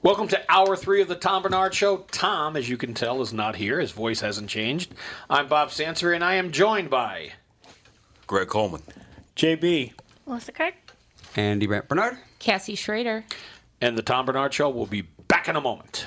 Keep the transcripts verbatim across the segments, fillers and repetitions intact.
Welcome to Hour three of the Tom Bernard Show. Tom, as you can tell, is not here. His voice hasn't changed. I'm Bob Sansery, and I am joined by... Greg Coleman. J B. Melissa Kirk. Andy Brant Bernard. Cassie Schrader. And the Tom Bernard Show will be back in a moment.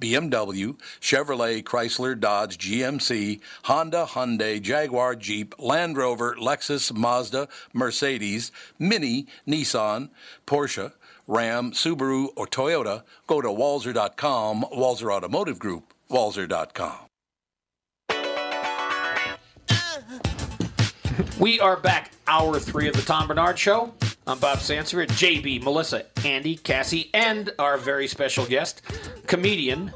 B M W, Chevrolet, Chrysler, Dodge, G M C, Honda, Hyundai, Jaguar, Jeep, Land Rover, Lexus, Mazda, Mercedes, Mini, Nissan, Porsche, Ram, Subaru, or Toyota, go to Walser dot com, Walser Automotive Group, Walser dot com. We are back, hour three of the Tom Bernard Show. I'm Bob Sansevier, J B, Melissa, Andy, Cassie, and our very special guest, comedian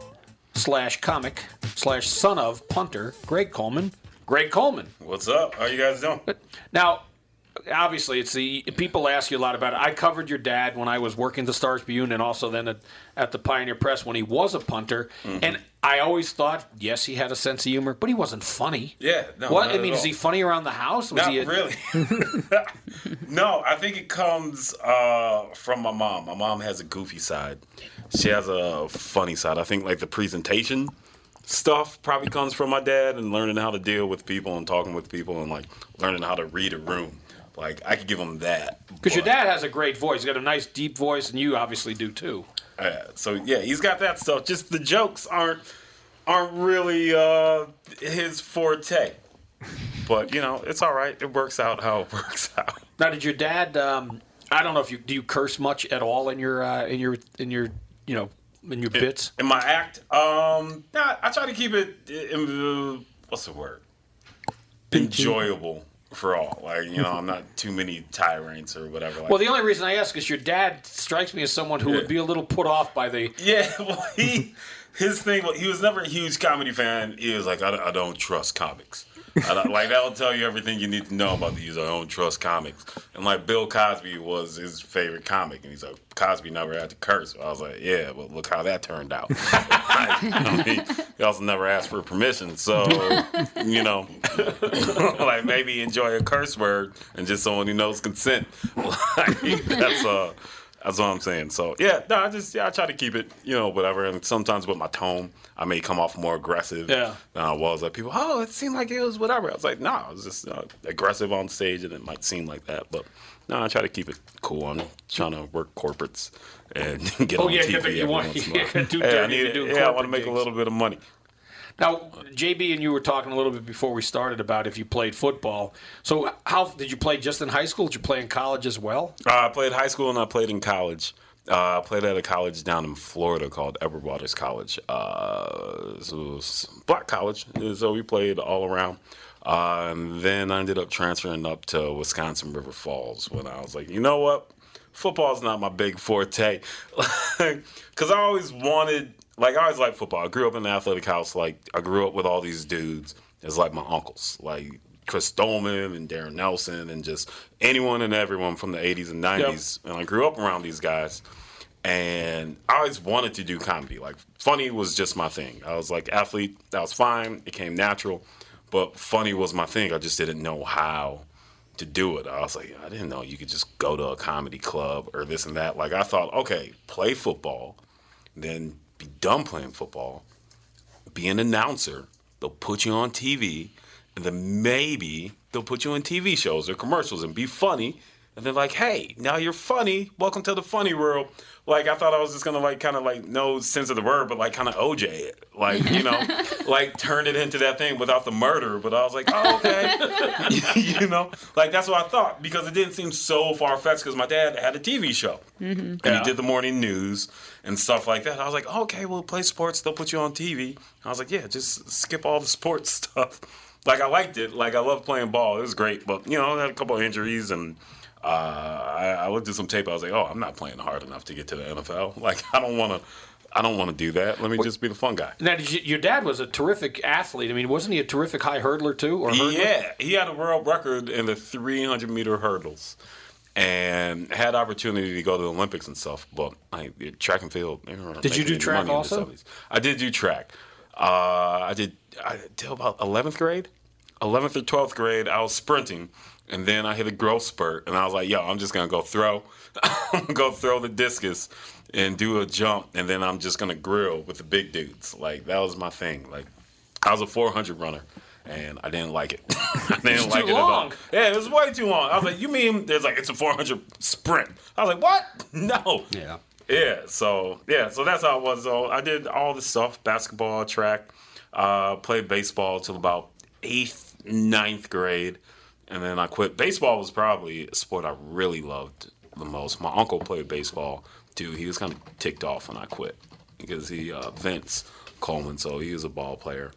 slash comic slash son of punter, Greg Coleman. Greg Coleman. What's up? How you guys doing? Now, obviously, it's the people ask you a lot about it. I covered your dad when I was working the Star Union and also then at, at the Pioneer Press when he was a punter. Mm-hmm. And I always thought, yes, he had a sense of humor, but he wasn't funny. Yeah, no. What I mean, all. Is he funny around the house? Was not he a... really. No, I think it comes uh, from my mom. My mom has a goofy side. She has a funny side. I think like the presentation stuff probably comes from my dad and learning how to deal with people and talking with people and like learning how to read a room. Like I could give him that. Because your dad has a great voice. He's got a nice deep voice, and you obviously do too. Uh, so yeah, he's got that stuff. Just the jokes aren't aren't really uh, his forte, but you know it's all right. It works out how it works out. Now, did your dad? Um, I don't know if you do you curse much at all in your uh, in your in your you know in your bits in, in my act. Um, nah, I try to keep it. In, uh, what's the word? Enjoyable. For all, like, you know, I'm not too many tyrants or whatever. Like well, the only reason I ask is your dad strikes me as someone who yeah. would be a little put off by the. Yeah, well, he his thing, he was never a huge comedy fan. He was like, I, I don't trust comics. I don't, like, that'll tell you everything you need to know about these. I don't trust comics. And, like, Bill Cosby was his favorite comic. And he's like, Cosby never had to curse. So I was like, yeah, but look how that turned out. Like, I mean, he also never asked for permission. So, you know, like, maybe enjoy a curse word and just someone who knows consent. Like, that's uh, that's what I'm saying. So, yeah, no, I just yeah, I try to keep it, you know, whatever. And sometimes with my tone, I may come off more aggressive yeah. than I was. Like, people, oh, it seemed like it was whatever. I was like, no, nah, I was just uh, aggressive on stage, and it might seem like that, but. No, I try to keep it cool. I'm trying to work corporates and get oh, on yeah, T V every you want, once in a while. Yeah, do hey, I need to do yeah, I want to make gigs. a little bit of money. Now, J B and you were talking a little bit before we started about if you played football. So how did you play just in high school? Did you play in college as well? Uh, I played high school and I played in college. Uh, I played at a college down in Florida called Everwaters College. Uh, so it was a black college, so we played all around. Uh, and then I ended up transferring up to Wisconsin River Falls when I was like, you know what? Football's not my big forte. Because I always wanted, like, I always liked football. I grew up in an athletic house. Like, I grew up with all these dudes. It's like my uncles, like Chris Dolman and Darren Nelson and just anyone and everyone from the eighties and nineties. Yep. And I grew up around these guys. And I always wanted to do comedy. Like, funny was just my thing. I was like, athlete, that was fine. It came natural. But funny was my thing. I just didn't know how to do it. I was like, I didn't know you could just go to a comedy club or this and that. Like, I thought, okay, play football, then be done playing football, be an announcer. They'll put you on T V, and then maybe they'll put you in T V shows or commercials and be funny. And they're like, hey, now you're funny. Welcome to the funny world. Like, I thought I was just going to, like, kind of, like, no sense of the word, but, like, kind of O J it. Like, you know, like, turn it into that thing without the murder. But I was like, oh, okay. You know? Like, that's what I thought because it didn't seem so far-fetched because my dad had a T V show. Mm-hmm. And yeah. he did the morning news and stuff like that. I was like, oh, okay, well, play sports. They'll put you on T V. And I was like, yeah, just skip all the sports stuff. Like, I liked it. Like, I loved playing ball. It was great. But, you know, I had a couple of injuries and... Uh, I, I looked at some tape. I was like, "Oh, I'm not playing hard enough to get to the N F L. Like, I don't want to. I don't want to do that. Let me just be the fun guy." Now, did you, your dad was a terrific athlete. I mean, wasn't he a terrific high hurdler too? Or hurdler? Yeah, he had a world record in the three hundred meter hurdles, and had opportunity to go to the Olympics and stuff. But I, track and field. Did you do track also? I did do track. Uh, I did I, till about eleventh grade, eleventh or twelfth grade. I was sprinting. And then I hit a growth spurt, and I was like, yo, I'm just going to go throw. I'm going to go throw the discus and do a jump, and then I'm just going to grill with the big dudes. Like, that was my thing. Like, I was a four hundred runner, and I didn't like it. I didn't like it at all. Yeah, it was way too long. I was like, you mean there's like, it's a four hundred sprint. I was like, what? No. Yeah. Yeah, so, yeah, so that's how it was. So I did all this stuff, basketball, track, uh, played baseball till about eighth, ninth grade. And then I quit. Baseball was probably a sport I really loved the most. My uncle played baseball, too. He was kind of ticked off when I quit because he, uh, Vince Coleman, so he was a ball player.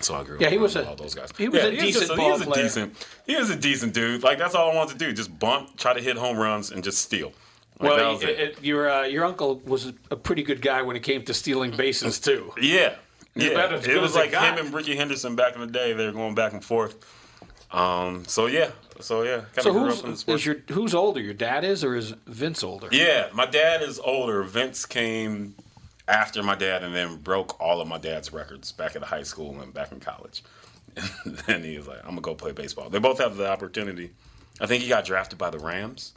So I grew yeah, up he was a, all those guys. He was yeah, a he decent was a, ball he was a player. Decent, he was a decent dude. Like, that's all I wanted to do, just bump, try to hit home runs, and just steal. Like, well, it, it. It, your uh, your uncle was a pretty good guy when it came to stealing bases, too. Yeah. yeah. It was like him and Ricky Henderson back in the day. They were going back and forth. Um. So yeah. So yeah. Kind so of who's is your who's older? Your dad is, or is Vince older? Yeah, my dad is older. Vince came after my dad, and then broke all of my dad's records back at high school and back in college. And then he was like, "I'm gonna go play baseball." They both have the opportunity. I think he got drafted by the Rams,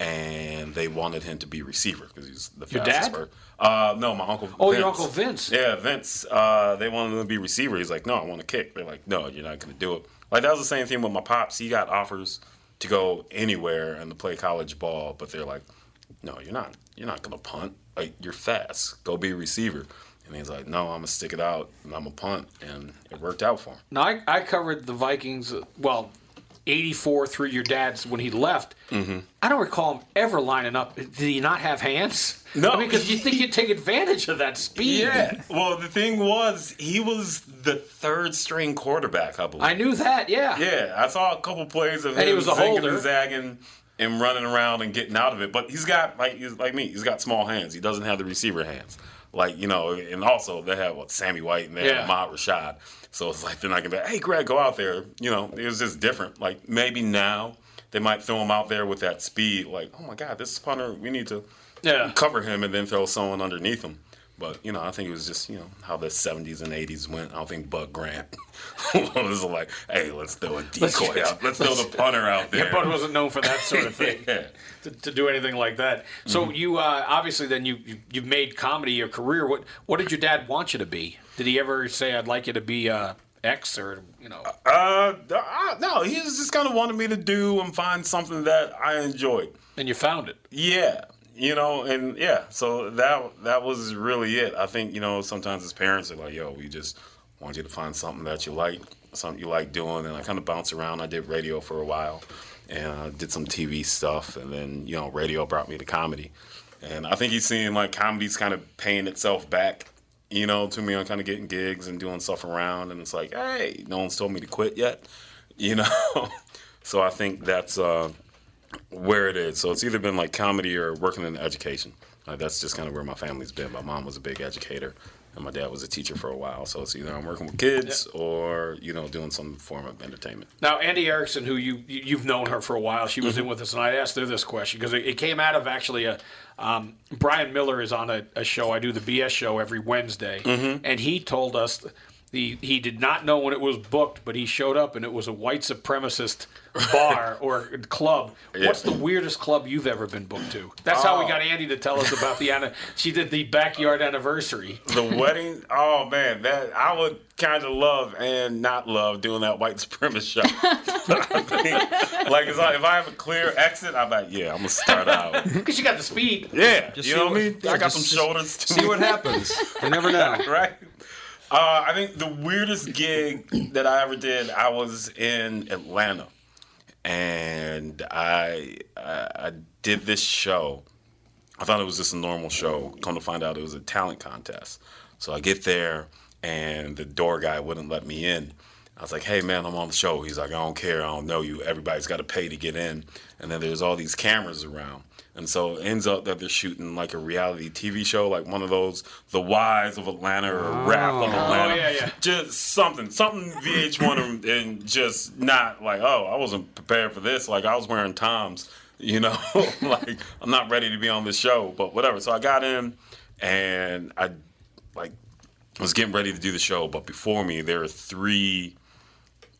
and they wanted him to be receiver because he's the your fastest dad. Uh, no, my uncle. Oh, Vince. Your uncle Vince. Yeah, Vince. Uh, they wanted him to be receiver. He's like, "No, I want to kick." They're like, "No, you're not gonna do it." Like, that was the same thing with my pops. He got offers to go anywhere and to play college ball, but they're like, no, you're not you're not going to punt. Like, you're fast. Go be a receiver. And he's like, no, I'm going to stick it out, and I'm going to punt. And it worked out for him. Now, I, I covered the Vikings, well, eighty-four through your dad's when he left. Mm-hmm. I don't recall him ever lining up. Did he not have hands? No. I mean, because you think you'd take advantage of that speed. Yeah. Well, the thing was, he was the third-string quarterback, I believe. I knew that, yeah. Yeah, I saw a couple plays of him and he was a holder, zinging and zagging and running around and getting out of it. But he's got, like, he's like me, he's got small hands. He doesn't have the receiver hands. Like, you know, and also they have what, Sammy White and they yeah. have Ahmad Rashad. So it's like they're not going to be like, hey, Greg, go out there. You know, it was just different. Like, maybe now they might throw him out there with that speed. Like, oh, my God, this punter, we need to yeah. cover him and then throw someone underneath him. But, you know, I think it was just, you know, how the seventies and eighties went. I don't think Bud Grant was like, hey, let's throw a decoy let's, out. Let's, let's throw the punter out there. Yeah, Bud wasn't known for that sort of thing, yeah. to, to do anything like that. So mm-hmm. you uh, obviously then you, you, you've made comedy your career. What what did your dad want you to be? Did he ever say, I'd like you to be uh, X or, you know? Uh, uh, no, he just kind of wanted me to do and find something that I enjoyed. And you found it. Yeah. You know, and yeah, so that that was really it. I think, you know, sometimes as parents, they're like, yo, we just want you to find something that you like, something you like doing. And I kind of bounced around. I did radio for a while and I did some T V stuff. And then, you know, radio brought me to comedy. And I think he's seeing like comedy's kind of paying itself back, you know, to me on kind of getting gigs and doing stuff around. And it's like, hey, no one's told me to quit yet, you know. So I think that's... uh where it is. So it's either been like comedy or working in education. Uh, that's just kind of where my family's been. My mom was a big educator and my dad was a teacher for a while. So it's either I'm working with kids yeah. or, you know, doing some form of entertainment. Now, Andy Erickson, who you, you've known her for a while, she was mm-hmm. in with us and I asked her this question because it, it came out of actually a, um, Brian Miller is on a, a show. I do the B S show every Wednesday mm-hmm. and he told us th- He, he did not know when it was booked, but he showed up, and it was a white supremacist bar or club. Yeah. What's the weirdest club you've ever been booked to? That's oh. how we got Andy to tell us about the... She did the backyard anniversary. The wedding? Oh, man. that I would kind of love and not love doing that white supremacist show. I mean, like, it's like, if I have a clear exit, I'm like, yeah, I'm going to start out. Because you got the speed. Yeah. Just you know what, what I mean? Yeah, I got just, some shoulders, too. See what happens. You never know. Right? Uh, I think the weirdest gig that I ever did, I was in Atlanta, and I, I I did this show. I thought it was just a normal show. Come to find out, it was a talent contest. So I get there, and the door guy wouldn't let me in. I was like, hey, man, I'm on the show. He's like, I don't care. I don't know you. Everybody's got to pay to get in. And then there's all these cameras around. And so it ends up that they're shooting like a reality T V show, like one of those, The Wives of Atlanta or oh. Rap of Atlanta. Oh, yeah, yeah. Just something, something V H one and just not like, oh, I wasn't prepared for this. Like I was wearing Toms, you know, like I'm not ready to be on this show, but whatever. So I got in and I like was getting ready to do the show. But before me, there were three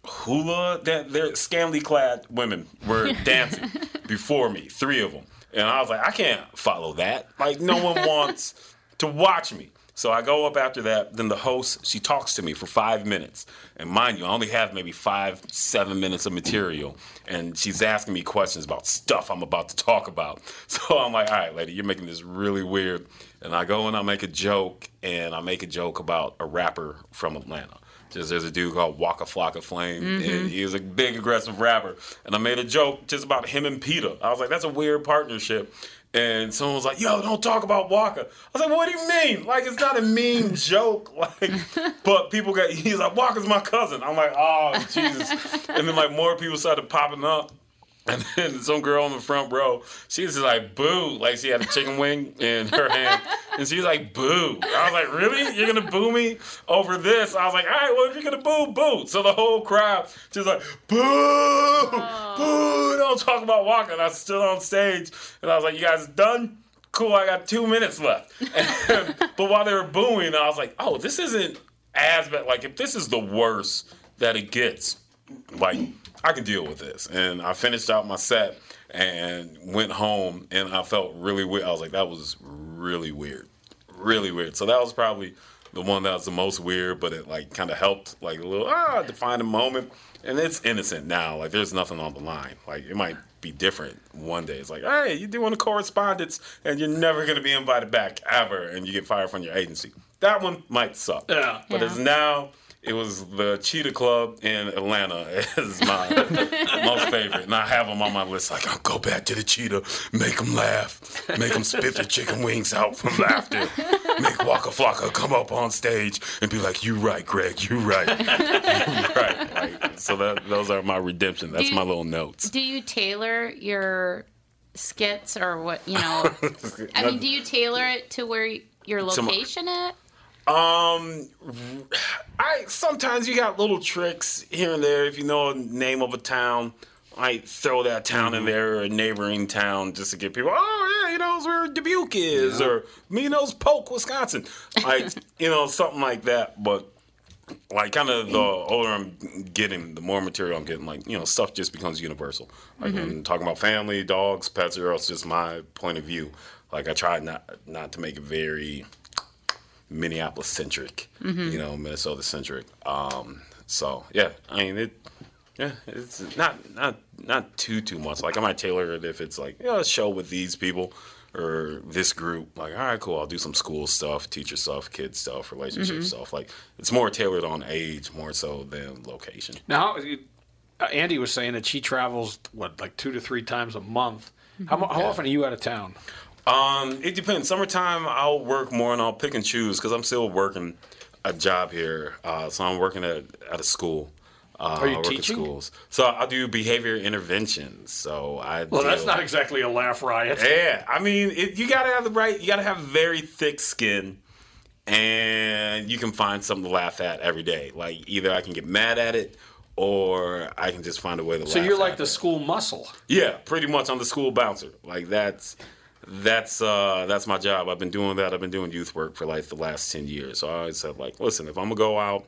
hula, they're, they're scantily clad women were dancing before me, three of them. And I was like, I can't follow that. Like, no one wants to watch me. So I go up after that. Then the host, she talks to me for five minutes. And mind you, I only have maybe five, seven minutes of material. And she's asking me questions about stuff I'm about to talk about. So I'm like, all right, lady, you're making this really weird. And I go and I make a joke. And I make a joke about a rapper from Atlanta. Just there's a dude called Waka Flocka Flame. Mm-hmm. And he was a big aggressive rapper. And I made a joke just about him and PETA. I was like, that's a weird partnership. And someone was like, yo, don't talk about Waka. I was like, well, what do you mean? Like, it's not a mean joke. Like, but people got, he's like, Waka's my cousin. I'm like, oh, Jesus. And then, like, more people started popping up. And then some girl in the front row, she was just like, boo. Like, she had a chicken wing in her hand. And she was like, boo. I was like, really? You're going to boo me over this? I was like, all right, well, if you're going to boo, boo. So the whole crowd, she was like, boo, oh. boo, don't talk about walking. And I stood on stage, and I was like, you guys done? Cool, I got two minutes left. And, but while they were booing, I was like, oh, this isn't as bad. Like, if this is the worst that it gets, like, I can deal with this. And I finished out my set and went home, and I felt really weird. I was like, that was really weird. Really weird. So that was probably the one that was the most weird, but it, like, kind of helped, like, a little, ah, define a moment. And it's innocent now. Like, there's nothing on the line. Like, it might be different one day. It's like, hey, you're doing a correspondence, and you're never going to be invited back ever, and you get fired from your agency. That one might suck. Yeah. But yeah. it's now... It was the Cheetah Club in Atlanta is my most favorite. And I have them on my list. Like, I'll go back to the Cheetah, make them laugh, make them spit their chicken wings out from laughter, make Waka Flocka come up on stage and be like, you right, Greg, you right. You right. Like, so that, those are my redemption. That's you, my little notes. Do you tailor your skits or what, you know? I mean, do you tailor it to where... You, your location some, at? Um, I sometimes you got little tricks here and there. If you know the name of a town, I throw that town in there or a neighboring town just to get people, oh, yeah, he knows where Dubuque is, yeah. or he knows Polk, Wisconsin. Like, you know, something like that. But, like, kind of the older I'm getting, the more material I'm getting, like, you know, stuff just becomes universal. Like, mm-hmm. I'm talking about family, dogs, pets, or else just my point of view. Like, I try not, not to make it very Minneapolis-centric, mm-hmm. you know, Minnesota-centric. Um, so, yeah, I mean, it... Yeah, it's not not not too too much. Like I might tailor it if it's like, you know, a show with these people or this group. Like, all right, cool. I'll do some school stuff, teacher stuff, kid stuff, relationship mm-hmm. stuff. Like, it's more tailored on age more so than location. Now, Andy was saying that she travels what like two to three times a month. How how yeah. often are you out of town? Um, it depends. Summertime, I'll work more and I'll pick and choose because I'm still working a job here. Uh, so I'm working at at a school. Uh, Are you I work teaching? At schools. So I do behavior interventions. So I well, deal. That's not exactly a laugh riot. Yeah, I mean, it, you gotta have the right. You gotta have very thick skin, and you can find something to laugh at every day. Like either I can get mad at it, or I can just find a way to. So laugh you're like at the it. School muscle. Yeah, pretty much. I'm the school bouncer. Like that's that's uh, that's my job. I've been doing that. I've been doing youth work for like the last ten years. So I always said like, listen, if I'm gonna go out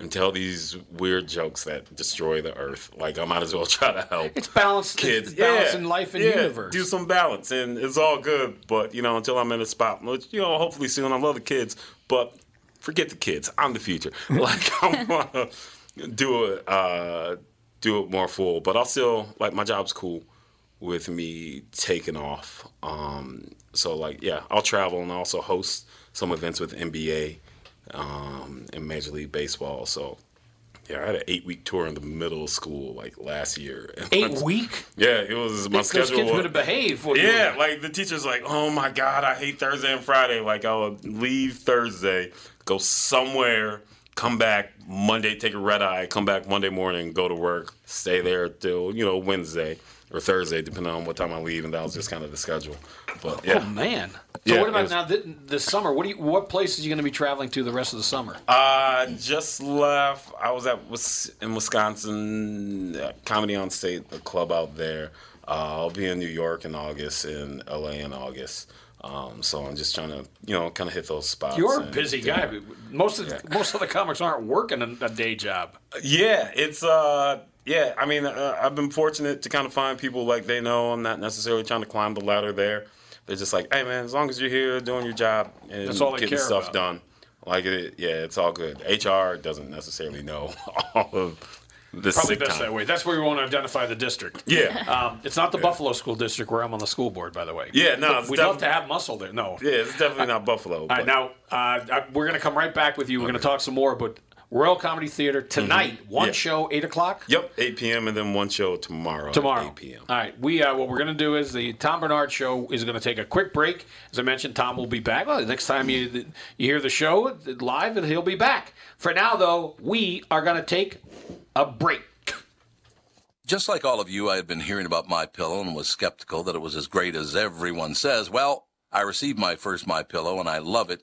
and tell these weird jokes that destroy the earth, like I might as well try to help. It's balanced kids. It's balance yeah. in life and yeah. universe. Do some balance, and it's all good. But you know, until I'm in a spot, which you know, hopefully soon. I love the kids, but forget the kids. I'm the future. Like I want to do it, uh, do it more full. But I'll still like my job's cool with me taking off. Um, so like, yeah, I'll travel and also host some events with N B A. Um, in Major League Baseball. So, yeah, I had an eight-week tour in the middle of school, like, last year. And eight was, week? Yeah, it was my schedule. Those kids would have behaved. Yeah, like, the teacher's like, oh, my God, I hate Thursday and Friday. Like, I would leave Thursday, go somewhere, come back Monday, take a red-eye, come back Monday morning, go to work, stay there till, you know, Wednesday or Thursday, depending on what time I leave, and that was just kind of the schedule. But, yeah. Oh, man. So yeah, what about was, now th- this summer? What do you? What place are you going to be traveling to the rest of the summer? Uh, just left. I was at in Wisconsin, uh, Comedy on State, a club out there. Uh, I'll be in New York in August and L A in August. Um, so I'm just trying to, you know, kind of hit those spots. You're a busy guy. Most of yeah. most of the comics aren't working a, a day job. Yeah, it's. Uh, yeah, I mean, uh, I've been fortunate to kind of find people like they know I'm not necessarily trying to climb the ladder there. They're just like, hey, man, as long as you're here doing your job and getting stuff done, like, it, yeah, it's all good. H R doesn't necessarily know all of this. Probably best that way. That's where we want to identify the district. Yeah. Um, it's not the yeah. Buffalo School District where I'm on the school board, by the way. Yeah, no. We'd love to have muscle there. No. Yeah, it's definitely not Buffalo. All right, now, uh, we're going to come right back with you. We're okay. going to talk some more, but Royal Comedy Theater tonight, mm-hmm. one yeah. show, eight o'clock? Yep, eight p.m., and then one show tomorrow, tomorrow. eight p.m. All right, we, uh, what we're going to do is the Tom Bernard Show is going to take a quick break. As I mentioned, Tom will be back. Well, the next time you, you hear the show live, he'll be back. For now, though, we are going to take a break. Just like all of you, I had been hearing about MyPillow and was skeptical that it was as great as everyone says. Well, I received my first MyPillow, and I love it.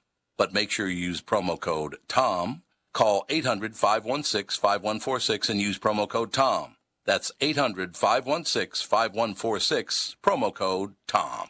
But make sure you use promo code TOM. Call eight hundred, five one six, five one four six and use promo code TOM. That's eight hundred, five one six, five one four six, promo code TOM.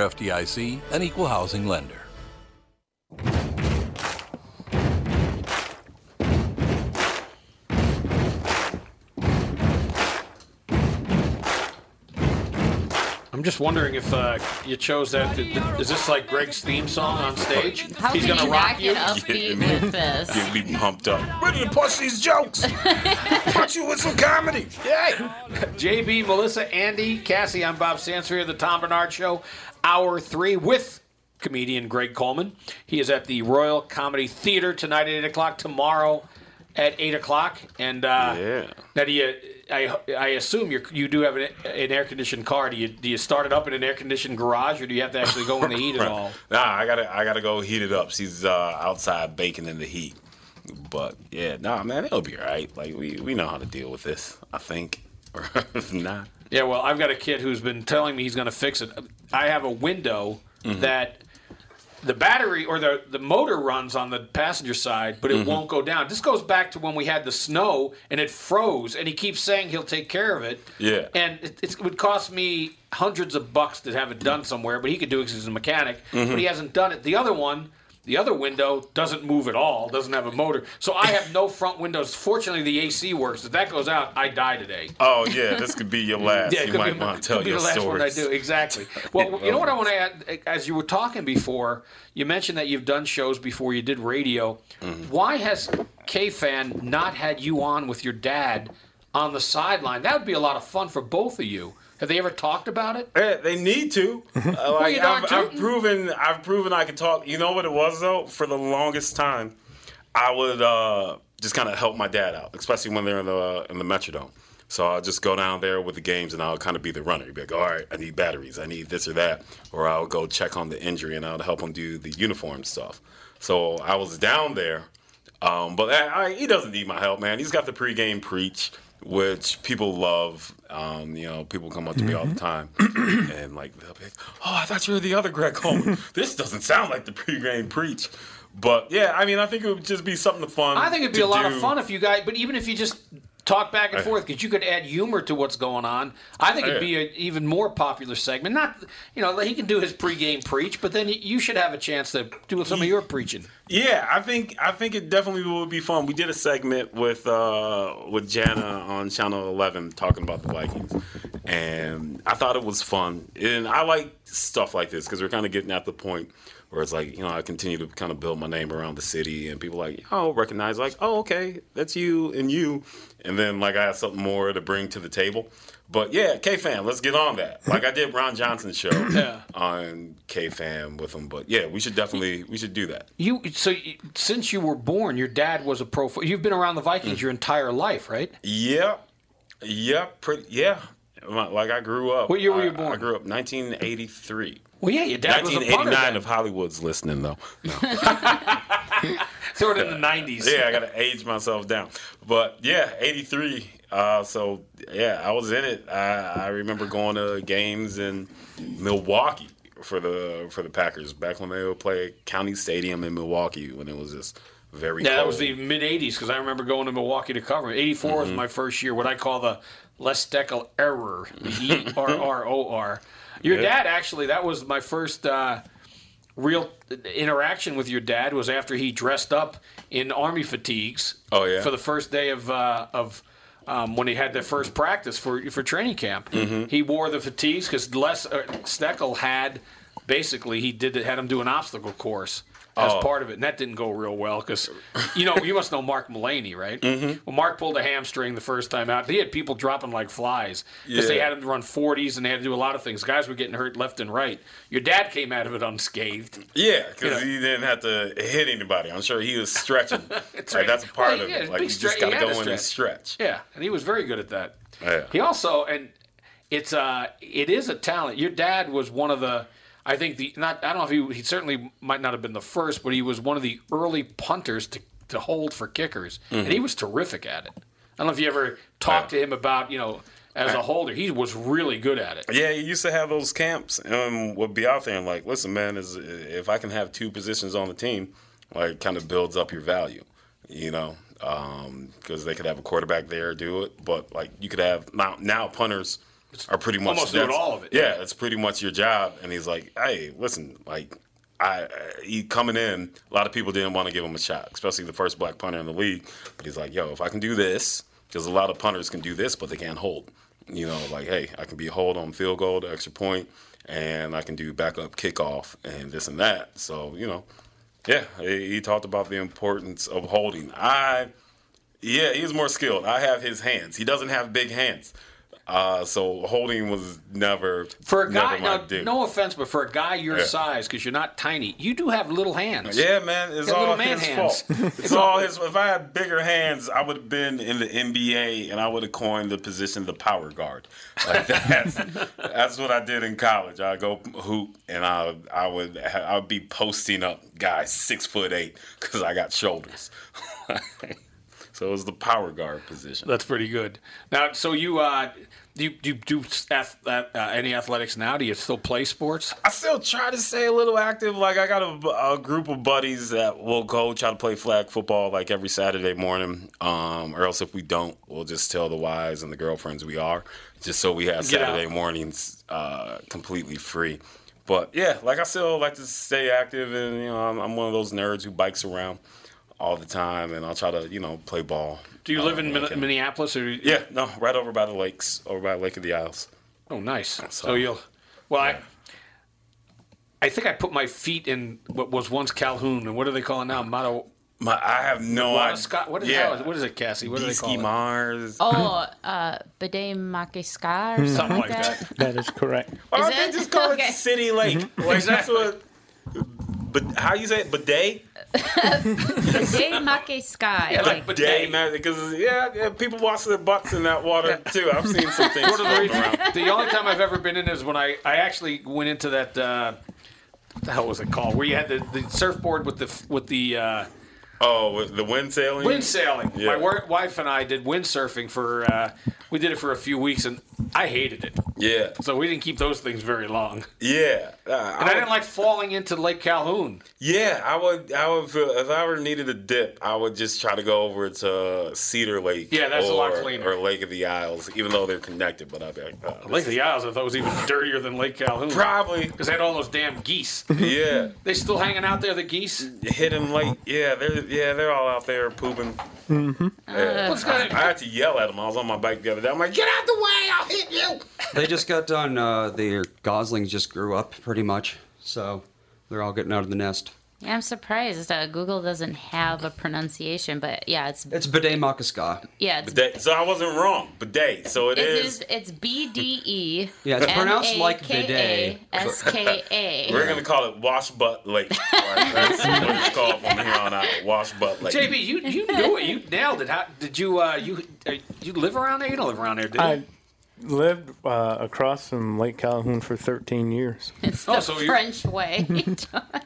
F D I C, an equal housing lender. I'm just wondering if uh, you chose that. To, is this like Greg's theme song on stage? How He's going to rock you? Upbeat yeah, with this. You'd be pumped up. Ready to push these jokes. Punch you with some comedy. Yay! J B, Melissa, Andy, Cassie, I'm Bob Sansevier, The Tom Bernard Show, Hour three with comedian Greg Coleman. He is at the Royal Comedy Theater tonight at eight o'clock, tomorrow at eight o'clock. And uh, yeah. now do you... I, I assume you you do have an, an air-conditioned car. Do you do you start it up in an air-conditioned garage, or do you have to actually go in the heat right. at all? Nah, I gotta I gotta go heat it up. She's uh, outside baking in the heat. But yeah, nah, man, it'll be all right. Like we, we know how to deal with this, I think, or if not. Yeah, well, I've got a kid who's been telling me he's gonna fix it. I have a window mm-hmm. that. The battery or the, the motor runs on the passenger side, but it mm-hmm. won't go down. This goes back to when we had the snow and it froze, and he keeps saying he'll take care of it. Yeah. And it, it would cost me hundreds of bucks to have it done somewhere, but he could do it because he's a mechanic, mm-hmm. but he hasn't done it. The other one, the other window, doesn't move at all, doesn't have a motor. So I have no front windows. Fortunately, the A C works. If that goes out, I die today. Oh, yeah, this could be your last. Yeah, you might be, want to tell your stories. Could be the last one I do, exactly. Well, you know what I want to add? As you were talking before, you mentioned that you've done shows before you did radio. Mm-hmm. Why has K-Fan not had you on with your dad on the sideline? That would be a lot of fun for both of you. Have they ever talked about it? Yeah, they need to. Uh, like, well, you know, I've, I've proven, I've proven I can talk. You know what it was though? For the longest time, I would uh, just kind of help my dad out, especially when they're in the uh, in the Metrodome. So I'll just go down there with the games, and I'll kind of be the runner. He'd be like, "All right, I need batteries. I need this or that," or I'll go check on the injury, and I'll help him do the uniform stuff. So I was down there, um, but I, I, he doesn't need my help, man. He's got the pregame preach, which people love. Um, you know, people come up to me mm-hmm. all the time and like, they'll be like, "Oh, I thought you were the other Greg Coleman. This doesn't sound like the pregame preach." But yeah, I mean, I think it would just be something fun. I think it'd be a lot do. of fun if you guys, but even if you just talk back and forth, because you could add humor to what's going on. I think it'd be an even more popular segment. Not, you know, he can do his pregame preach, but then you should have a chance to do some of your preaching. Yeah, I think I think it definitely would be fun. We did a segment with uh, with Jana on Channel eleven talking about the Vikings, and I thought it was fun. And I like stuff like this because we're kind of getting at the point where it's like, you know, I continue to kind of build my name around the city, and people like, oh, recognize, like, oh, okay, that's you and you. And then, like, I have something more to bring to the table. But, yeah, K-Fan, let's get on that. Like, I did Ron Johnson's show yeah. on K-Fan with him. But, yeah, we should definitely we should do that. You So, you, since you were born, your dad was a pro. You've been around the Vikings mm-hmm. your entire life, right? Yeah. Yeah. Pretty, yeah. Like, I grew up. What year were you born? I, I grew up nineteen eighty-three. Well, yeah, your dad was a punter. nineteen eighty-nine of Hollywood's listening, though. No. Sort of in the nineties. Yeah, I got to age myself down. But, yeah, eighty-three. Uh, so, yeah, I was in it. I, I remember going to games in Milwaukee for the for the Packers back when they would play County Stadium in Milwaukee when it was just very yeah, cold. That was the mid-eighties because I remember going to Milwaukee to cover. eighty-four mm-hmm. was my first year, what I call the Les Steckel error, the E R R O R. Your yep. dad, actually, that was my first uh, real interaction with your dad was after he dressed up in Army fatigues oh, yeah. for the first day of uh, of um, when he had their first practice for for training camp. Mm-hmm. He wore the fatigues because Les uh, Steckel had, basically, he did had him do an obstacle course as oh. part of it, and that didn't go real well because, you know, you must know Mark Mullaney, right? Mm-hmm. Well, Mark pulled a hamstring the first time out. He had people dropping like flies because yeah. they had him run forties and they had to do a lot of things. Guys were getting hurt left and right. Your dad came out of it unscathed. Yeah, because you know, he didn't have to hit anybody. I'm sure he was stretching. That's, right. Like, that's a part well, of yeah, it. Like, you stre- just got to go in and stretch. Yeah, and he was very good at that. Yeah. He also, and it's uh, it is a talent. Your dad was one of the... I think the not I don't know if he he certainly might not have been the first, but he was one of the early punters to, to hold for kickers, mm-hmm. and he was terrific at it. I don't know if you ever talked yeah. to him about, you know, as a holder, he was really good at it. Yeah, he used to have those camps and would be out there and like, listen, man, is if I can have two positions on the team, like, kind of builds up your value, you know, because um, they could have a quarterback there do it, but like you could have now now punters. Are pretty much almost doing all of it. Yeah, it's pretty much your job. And he's like, hey, listen, like, I, I he coming in, a lot of people didn't want to give him a shot, especially the first black punter in the league. But he's like, yo, if I can do this, because a lot of punters can do this, but they can't hold. you know, like, hey, I can be hold on field goal to extra point, and I can do backup kickoff and this and that. So, you know, yeah, he talked about the importance of holding. I, yeah, he was more skilled. I have his hands. He doesn't have big hands. Uh, so holding was never for a guy. Now, no offense, but for a guy your yeah. size, because you're not tiny, you do have little hands. Yeah, man, it's all his hands. fault. It's all his. If I had bigger hands, I would have been in the N B A, and I would have coined the position the power guard. Like that's that's what I did in college. I go hoop, and I I would I would be posting up guys six foot eight because I got shoulders. So it was the power guard position. That's pretty good. Now, so you uh, do you do, you do ath- uh, any athletics now? Do you still play sports? I still try to stay a little active. Like, I got a, a group of buddies that will go try to play flag football, like, every Saturday morning. Um, or else if we don't, we'll just tell the wives and the girlfriends we are, just so we have Saturday mornings uh, completely free. But, yeah, like, I still like to stay active, and, you know, I'm, I'm one of those nerds who bikes around all the time, and I'll try to, you know, play ball. Do you uh, live in Min- Minneapolis? Or yeah, no, right over by the lakes, over by Lake of the Isles. Oh, nice. So, so you'll, well, yeah. I, I think I put my feet in what was once Calhoun, and what do they call it now? Motto. My, I have no idea. Scott, what is yeah. that? What is it, Cassie? What do they call it? Mars. Oh, uh, Bde Maka Ska or something like that. that. That is correct. Why don't they just call okay. it City Lake? Mm-hmm. Like, exactly. That's what, but how you say it? Bidet? Bde Maka Ska. Yeah, like bidet, man, because yeah, yeah, people wash their butts in that water too. I've seen some things. the, the only time I've ever been in is when I, I actually went into that. Uh, what the hell was it called? Where you had the, the surfboard with the with the. Uh, oh, with the wind sailing. Wind sailing. Yeah. My wor- wife and I did windsurfing for. Uh, we did it for a few weeks, and I hated it. Yeah. So we didn't keep those things very long. Yeah. Uh, and I, would, I didn't like falling into Lake Calhoun. Yeah, I would. I would feel, if I ever needed a dip, I would just try to go over to Cedar Lake. Yeah, that's or, a lot cleaner. Or Lake of the Isles, even though they're connected. But I'd be like, oh, Lake of the Isles, I thought was even dirtier than Lake Calhoun. Probably because they had all those damn geese. Yeah. They still hanging out there, the geese. Hidden Lake. Yeah, they're yeah they're all out there pooping. Mm-hmm. Yeah. Uh, I, I had to yell at them. I was on my bike the other day. I'm like, get out the way! I'll hit you. They just got done. Uh, the goslings just grew up pretty much, so they're all getting out of the nest. Yeah, I'm surprised uh, Google doesn't have a pronunciation, but yeah, it's it's Bde Maka Ska. Yeah, it's Bde. So I wasn't wrong. Bde. So it, it is. is. It's B D E. Yeah, it's pronounced like bidet. S K A. We're gonna call it Wash Butt Lake. Right, that's what it's called from here on out. Wash Butt Lake. J B, you you knew it. You nailed it. How did you uh, you uh, you live around there? You don't live around there, do you? I, Lived uh, across from Lake Calhoun for thirteen years. It's the oh, so French you... way.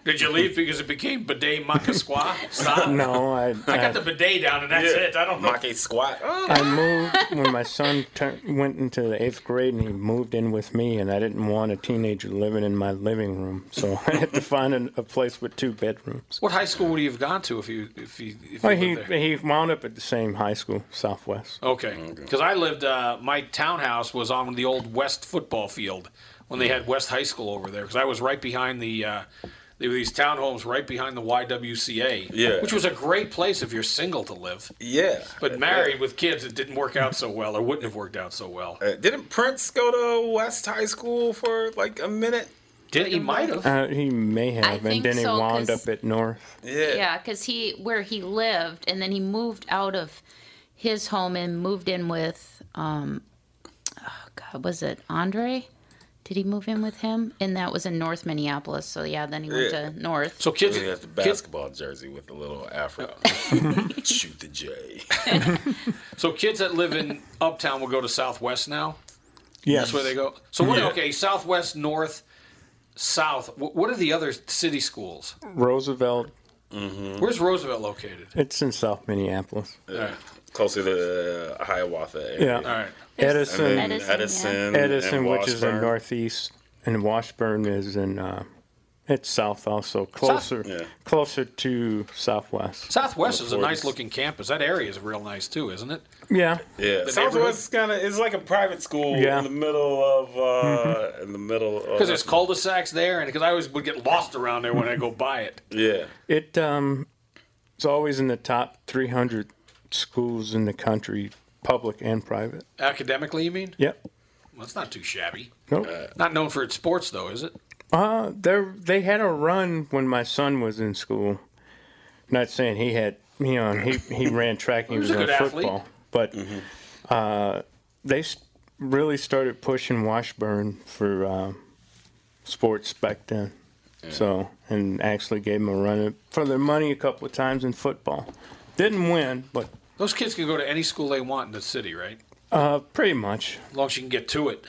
Did you leave because it became Bde Maka Ska? Stop. No, I... I, I got the bidet down and that's yeah. it. I don't know. Maka Squat. Oh. I moved when my son turned, went into the eighth grade, and he moved in with me, and I didn't want a teenager living in my living room, so I had to find a, a place with two bedrooms. What high school would he have gone to if you if he? If well, he there? He wound up at the same high school, Southwest. Okay, because okay. I lived uh, my townhouse was on the old West football field when they had West High School over there, because I was right behind the uh, there were these townhomes right behind the Y W C A, yeah. which was a great place if you're single to live. Yeah. But married yeah. with kids, it didn't work out so well, or wouldn't have worked out so well. Uh, didn't Prince go to West High School for like a minute? Did, he might have. Uh, he may have, I and then so, he wound up at North. Yeah, yeah, because he where he lived, and then he moved out of his home and moved in with. Um, God, was it Andre? Did he move in with him? And that was in North Minneapolis. So, yeah, then he went yeah. to North. So, kids. He had the basketball kids, jersey with the little afro. Shoot the J. So, kids that live in Uptown will go to Southwest now? Yes. That's where they go. So, what, yeah. okay, Southwest, North, South. What are the other city schools? Roosevelt. Mm-hmm. Where's Roosevelt located? It's in South Minneapolis. Yeah. Closer to uh, Hiawatha area. Yeah. All right. Edison, Edison, Edison, yeah. Edison which is in northeast, and Washburn is in uh, it's south also, closer, south? Yeah. closer to Southwest. Southwest is a nice looking campus. That area is real nice too, isn't it? Yeah. Yeah. The Southwest is kind of it's like a private school yeah. in the middle of uh, mm-hmm. in the middle of because there's cul-de-sacs there, and because I always would get lost around there when I go by it. Yeah. It um, it's always in the top three hundred schools in the country public and private. Academically, you mean? Yep. Well, that's not too shabby. Nope. Uh, not known for its sports, though, is it? Uh, they had a run when my son was in school. Not saying he had, you know, he, he ran track and he was in football. Athlete. But mm-hmm. uh, they really started pushing Washburn for uh, sports back then. Yeah. So, and actually gave them a run for their money a couple of times in football. Didn't win, but... Those kids can go to any school they want in the city, right? Uh, pretty much. As long as you can get to it.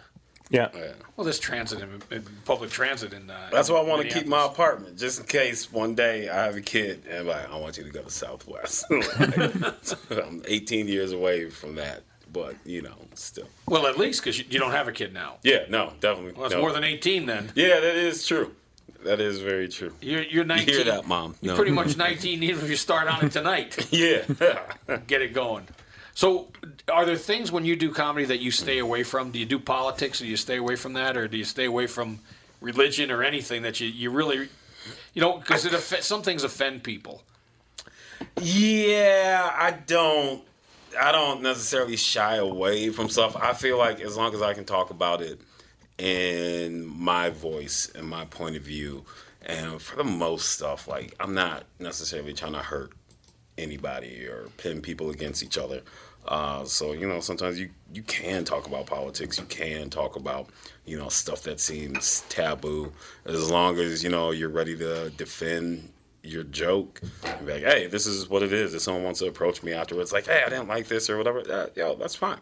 Yeah. yeah. Well, there's transit, in, in public transit in uh, That's why I want to keep my apartment, just in case one day I have a kid and like, I want you to go to Southwest. I'm eighteen years away from that, but, you know, still. Well, at least because you, you don't have a kid now. Yeah, no, definitely. Well, that's no. more than eighteen then. Yeah, that is true. That is very true. You're, you're nineteen. You hear that, Mom? You're no. pretty much nineteen even if you start on it tonight. Yeah. Get it going. So are there things when you do comedy that you stay away from? Do you do politics or do you stay away from that? Or do you stay away from religion or anything that you, you really, you know, because it aff- some things offend people. Yeah, I don't. I don't necessarily shy away from stuff. I feel like as long as I can talk about it in my voice and my point of view, and for the most stuff, like, I'm not necessarily trying to hurt anybody or pin people against each other. Uh, so, you know, sometimes you, you can talk about politics, you can talk about, you know, stuff that seems taboo, as long as, you know, you're ready to defend your joke. Be like, hey, this is what it is. If someone wants to approach me afterwards, like, hey, I didn't like this or whatever, uh, yo, that's fine.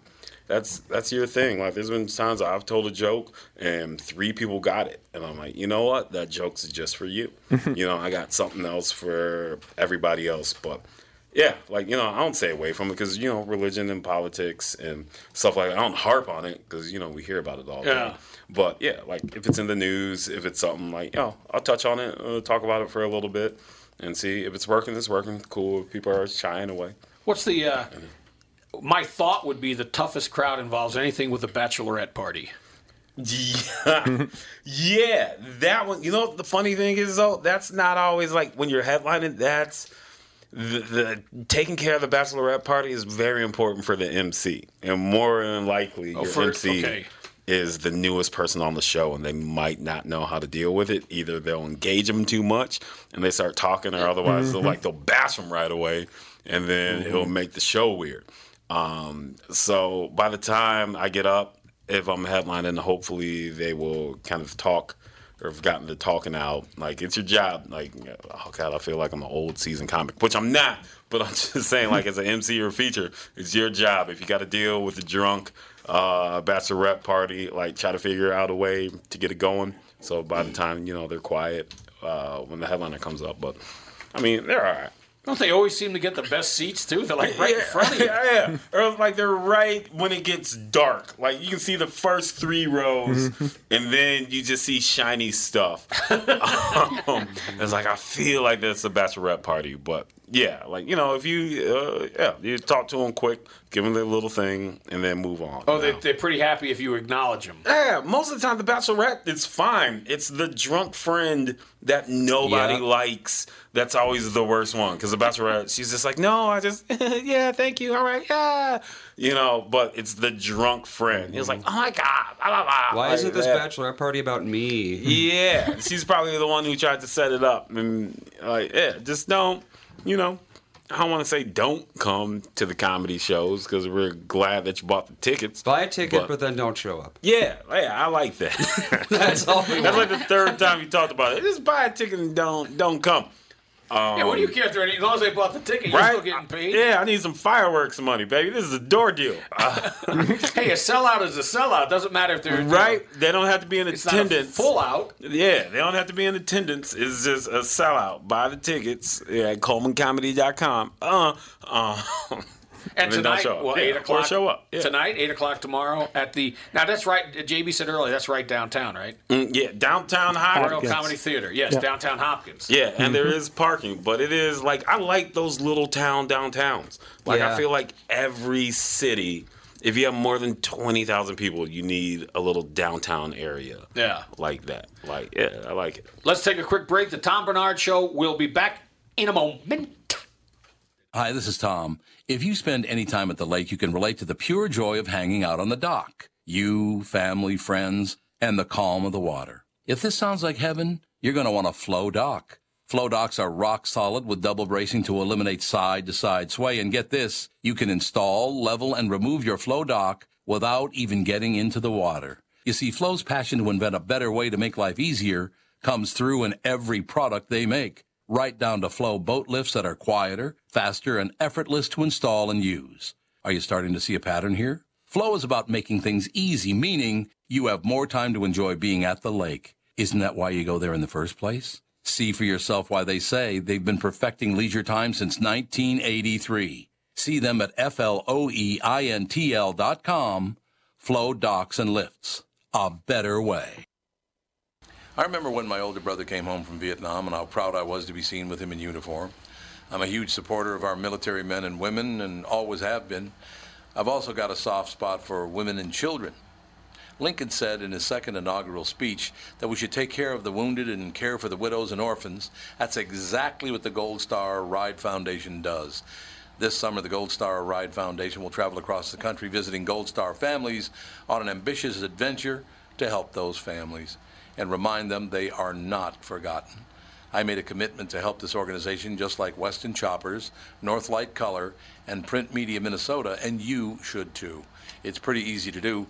That's that's your thing. Like, there's been times I've told a joke and three people got it. And I'm like, you know what? That joke's just for you. You know, I got something else for everybody else. But, yeah, like, you know, I don't stay away from it because, you know, religion and politics and stuff like that. I don't harp on it because, you know, we hear about it all the yeah. time. But, yeah, like, if it's in the news, if it's something like, yo, I'll touch on it, I'll talk about it for a little bit and see if it's working, it's working. Cool. If people are shying away. What's the... Uh... My thought would be the toughest crowd involves anything with a bachelorette party. Yeah, yeah, that one. You know what the funny thing is, though? That's not always like when you're headlining. That's the, the taking care of the bachelorette party is very important for the M C, and more than likely oh, your first, M C okay. is the newest person on the show, and they might not know how to deal with it. Either they'll engage them too much, and they start talking, or otherwise mm-hmm. they'll like they'll bash them right away, and then mm-hmm. it'll make the show weird. Um, so by the time I get up, if I'm headlining, hopefully they will kind of talk or have gotten to talking out. Like, it's your job. Like, oh God, I feel like I'm an old season comic, which I'm not, but I'm just saying, like, as an M C or a feature, it's your job. If you got to deal with the drunk, uh, bachelorette party, like, try to figure out a way to get it going. So by the time, you know, they're quiet, uh, when the headliner comes up, but I mean, they're all right. Don't they always seem to get the best seats, too? They're, like, right yeah, in front of you. Yeah, or, like, they're right when it gets dark. Like, you can see the first three rows, and then you just see shiny stuff. um, it's like, I feel like that's a bachelorette party. But, yeah, like, you know, if you, uh, yeah, you talk to them quick, give them their little thing, and then move on. Oh, they, they're pretty happy if you acknowledge them. Yeah, most of the time, the bachelorette, it's fine. It's the drunk friend that nobody yeah. likes. That's always the worst one, because the bachelorette, she's just like, no, I just, yeah, thank you, all right, yeah. You know, but it's the drunk friend. He's like, oh, my God. Blah, blah, blah. Why like isn't this that. bachelorette party about me? Yeah, she's probably the one who tried to set it up. And, like, yeah, just don't, you know, I don't want to say don't come to the comedy shows, because we're glad that you bought the tickets. Buy a ticket, but, but then don't show up. Yeah, yeah, I like that. That's all we That's want. Like the third time you talked about it. Just buy a ticket and don't, don't come. Um, yeah, what do you care if they're as long as they bought the ticket, right? You're still getting paid. Yeah, I need some fireworks money, baby. This is a door deal. Uh, hey, a sellout is a sellout. Doesn't matter if they're... Right? They're, they don't have to be in it's attendance. It's not a full out. Yeah, they don't have to be in attendance. It's just a sellout. Buy the tickets yeah, at coleman comedy dot com. Uh, uh, and, and tonight, well, yeah, eight o'clock. Or show up. Yeah. Tonight, eight o'clock tomorrow at the... Now, that's right. J B said earlier, that's right downtown, right? Mm, yeah, downtown Hopkins. Royal Comedy Theater. Yes, yeah. Downtown Hopkins. Yeah, and mm-hmm. there is parking, but it is like, I like those little town downtowns. Like, yeah. I feel like every city, if you have more than twenty thousand people, you need a little downtown area. Yeah. Like that. Like, yeah, I like it. Let's take a quick break. The Tom Bernard Show. We'll be back in a moment. Hi, this is Tom. If you spend any time at the lake, you can relate to the pure joy of hanging out on the dock. You, family, friends, and the calm of the water. If this sounds like heaven, you're going to want a Flow Dock. Flow Docks are rock solid with double bracing to eliminate side-to-side sway. And get this, you can install, level, and remove your Flow Dock without even getting into the water. You see, Flow's passion to invent a better way to make life easier comes through in every product they make, right down to Flow boat lifts that are quieter, faster, and effortless to install and use. Are you starting to see a pattern here? Flow is about making things easy, meaning you have more time to enjoy being at the lake. Isn't that why you go there in the first place? See for yourself why they say they've been perfecting leisure time since nineteen eighty-three. See them at flow intl dot com. Flow Docks and Lifts, a better way. I remember when my older brother came home from Vietnam and how proud I was to be seen with him in uniform. I'm a huge supporter of our military men and women and always have been. I've also got a soft spot for women and children. Lincoln said in his second inaugural speech that we should take care of the wounded and care for the widows and orphans. That's exactly what the Gold Star Ride Foundation does. This summer, the Gold Star Ride Foundation will travel across the country visiting Gold Star families on an ambitious adventure to help those families and remind them they are not forgotten. I made a commitment to help this organization just like Weston Choppers, Northlight Color, and Print Media Minnesota, and you should too. It's pretty easy to do.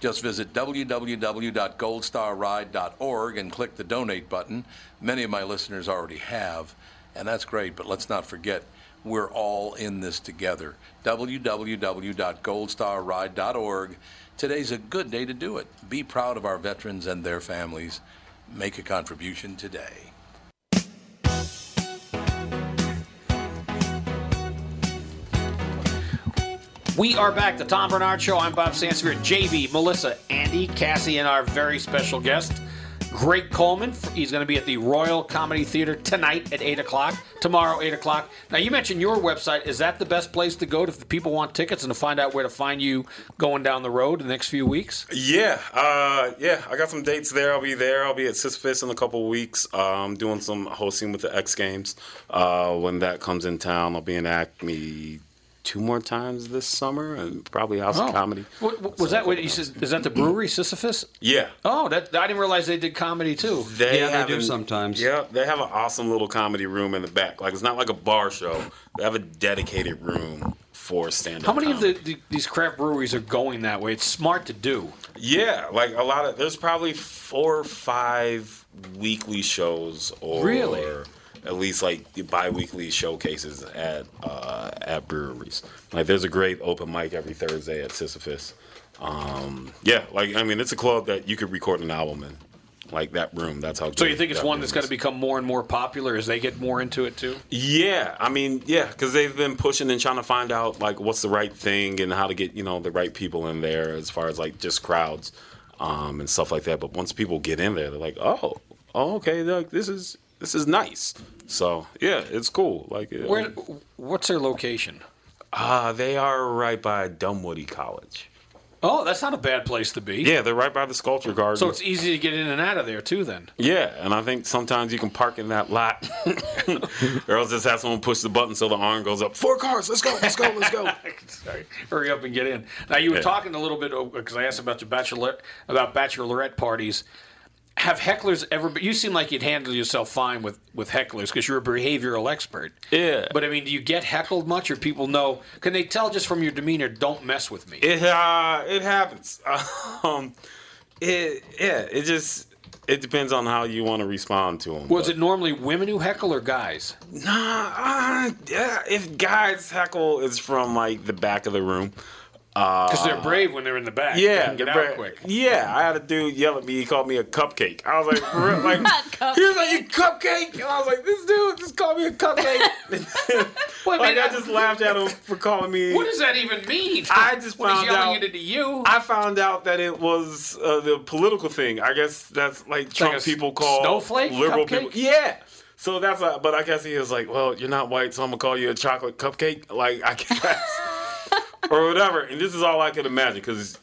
Just visit w w w dot gold star ride dot org and click the donate button. Many of my listeners already have, and that's great, but let's not forget, we're all in this together. w w w dot gold star ride dot org. Today's a good day to do it. Be proud of our veterans and their families. Make a contribution today. We are back. The Tom Bernard Show. I'm Bob Sansevier. J B, Melissa, Andy, Cassie, and our very special guest, Greg Coleman. He's going to be at the Royal Comedy Theater tonight at eight o'clock, tomorrow, eight o'clock. Now, you mentioned your website. Is that the best place to go if people want tickets and to find out where to find you going down the road in the next few weeks? Yeah. Uh, yeah, I got some dates there. I'll be there. I'll be at Sisyphus in a couple of weeks. I'm um, doing some hosting with the X Games. Uh, when that comes in town, I'll be in Acme two more times this summer, and probably House oh. of Comedy. What, what, was so that what you said? Is that the brewery Sisyphus? Yeah. Oh, that I didn't realize they did comedy too. They yeah, they do an, sometimes. Yeah, they have an awesome little comedy room in the back. Like it's not like a bar show. They have a dedicated room for stand-up. How many comedy. of the, the, these craft breweries are going that way? It's smart to do. Yeah, like a lot of there's probably four or five weekly shows or. Really? At least like the bi-weekly showcases at uh, at breweries. Like there's a great open mic every Thursday at Sisyphus. Um, yeah, like I mean, it's a club that you could record an album in. Like that room, that's how. So you think it's that one that's going to become more and more popular as they get more into it too? Yeah, I mean, yeah, because they've been pushing and trying to find out like what's the right thing and how to get you know the right people in there as far as like just crowds um, and stuff like that. But once people get in there, they're like, oh, oh okay, like this is. This is nice. So, yeah, it's cool. Like, Where, what's their location? Uh, they are right by Dunwoody College. Oh, that's not a bad place to be. Yeah, they're right by the sculpture garden. So it's easy to get in and out of there, too, then. Yeah, and I think sometimes you can park in that lot. Or else just have someone push the button so the arm goes up. Four cars, let's go, let's go, let's go. Sorry. Hurry up and get in. Now, you were yeah. talking a little bit, because I asked about your bachelorette, about bachelorette parties. Have hecklers ever been? You seem like you'd handle yourself fine with, with hecklers because you're a behavioral expert. Yeah. But, I mean, do you get heckled much or people know? Can they tell just from your demeanor, don't mess with me? It uh, it happens. Um, it, yeah, it just it depends on how you want to respond to them. Was it normally women who heckle or guys? Nah. Uh, yeah, if guys heckle, it's from, like, the back of the room. Because they're brave when they're in the back. Yeah, they can get out quick. Yeah, I had a dude yell at me. He called me a cupcake. I was like, for real? Like, he was like, you cupcake? And I was like, this dude just called me a cupcake. Well, like, I, mean, I just I, laughed at him for calling me. What does that even mean? I just when found out. It to you. I found out that it was uh, the political thing. I guess that's like it's Trump like people call snowflake liberal cupcake? People. Yeah. So that's, a, but I guess he was like, well, you're not white, so I'm gonna call you a chocolate cupcake. Like, I guess. Or whatever, and this is all I could imagine because